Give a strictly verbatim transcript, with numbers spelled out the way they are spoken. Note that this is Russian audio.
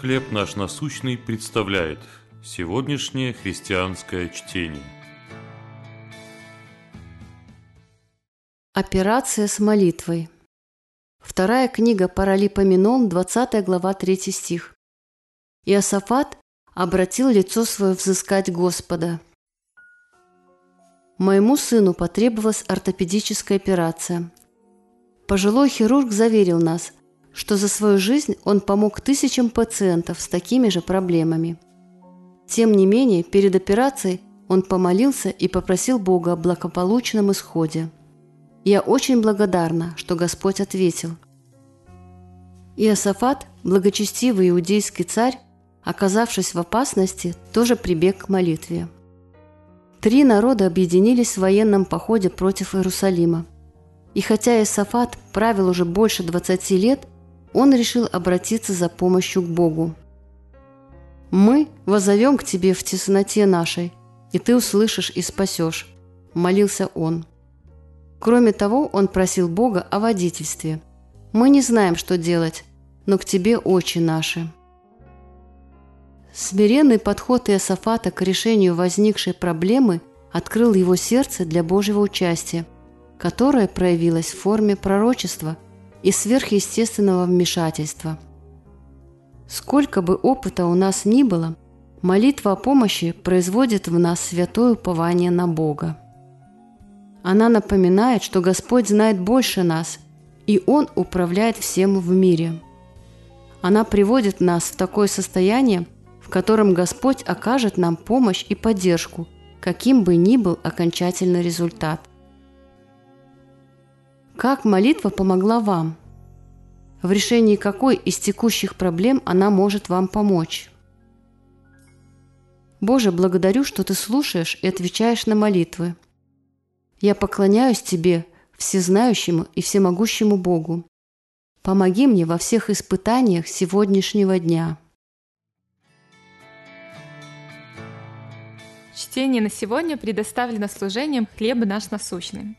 «Хлеб наш насущный» представляет сегодняшнее христианское чтение. Операция с молитвой. Вторая книга Паралипоменон, двадцатая глава, третий стих. Иосафат обратил лицо свое взыскать Господа. Моему сыну потребовалась ортопедическая операция. Пожилой хирург заверил нас, что за свою жизнь он помог тысячам пациентов с такими же проблемами. Тем не менее, перед операцией он помолился и попросил Бога о благополучном исходе. Я очень благодарна, что Господь ответил. Иосафат, благочестивый иудейский царь, оказавшись в опасности, тоже прибег к молитве. Три народа объединились в военном походе против Иерусалима. И хотя Иосафат правил уже больше двадцати лет, он решил обратиться за помощью к Богу. «Мы воззовем к тебе в тесноте нашей, и ты услышишь и спасешь», – молился он. Кроме того, он просил Бога о водительстве. «Мы не знаем, что делать, но к тебе очи наши». Смиренный подход Иосафата к решению возникшей проблемы открыл его сердце для Божьего участия, которое проявилось в форме пророчества и сверхъестественного вмешательства. Сколько бы опыта у нас ни было, молитва о помощи производит в нас святое упование на Бога. Она напоминает, что Господь знает больше нас, и Он управляет всем в мире. Она приводит нас в такое состояние, в котором Господь окажет нам помощь и поддержку, каким бы ни был окончательный результат. Как молитва помогла вам? В решении какой из текущих проблем она может вам помочь? Боже, благодарю, что Ты слушаешь и отвечаешь на молитвы. Я поклоняюсь Тебе, всезнающему и всемогущему Богу. Помоги мне во всех испытаниях сегодняшнего дня. Чтение на сегодня предоставлено служением «Хлеб наш насущный».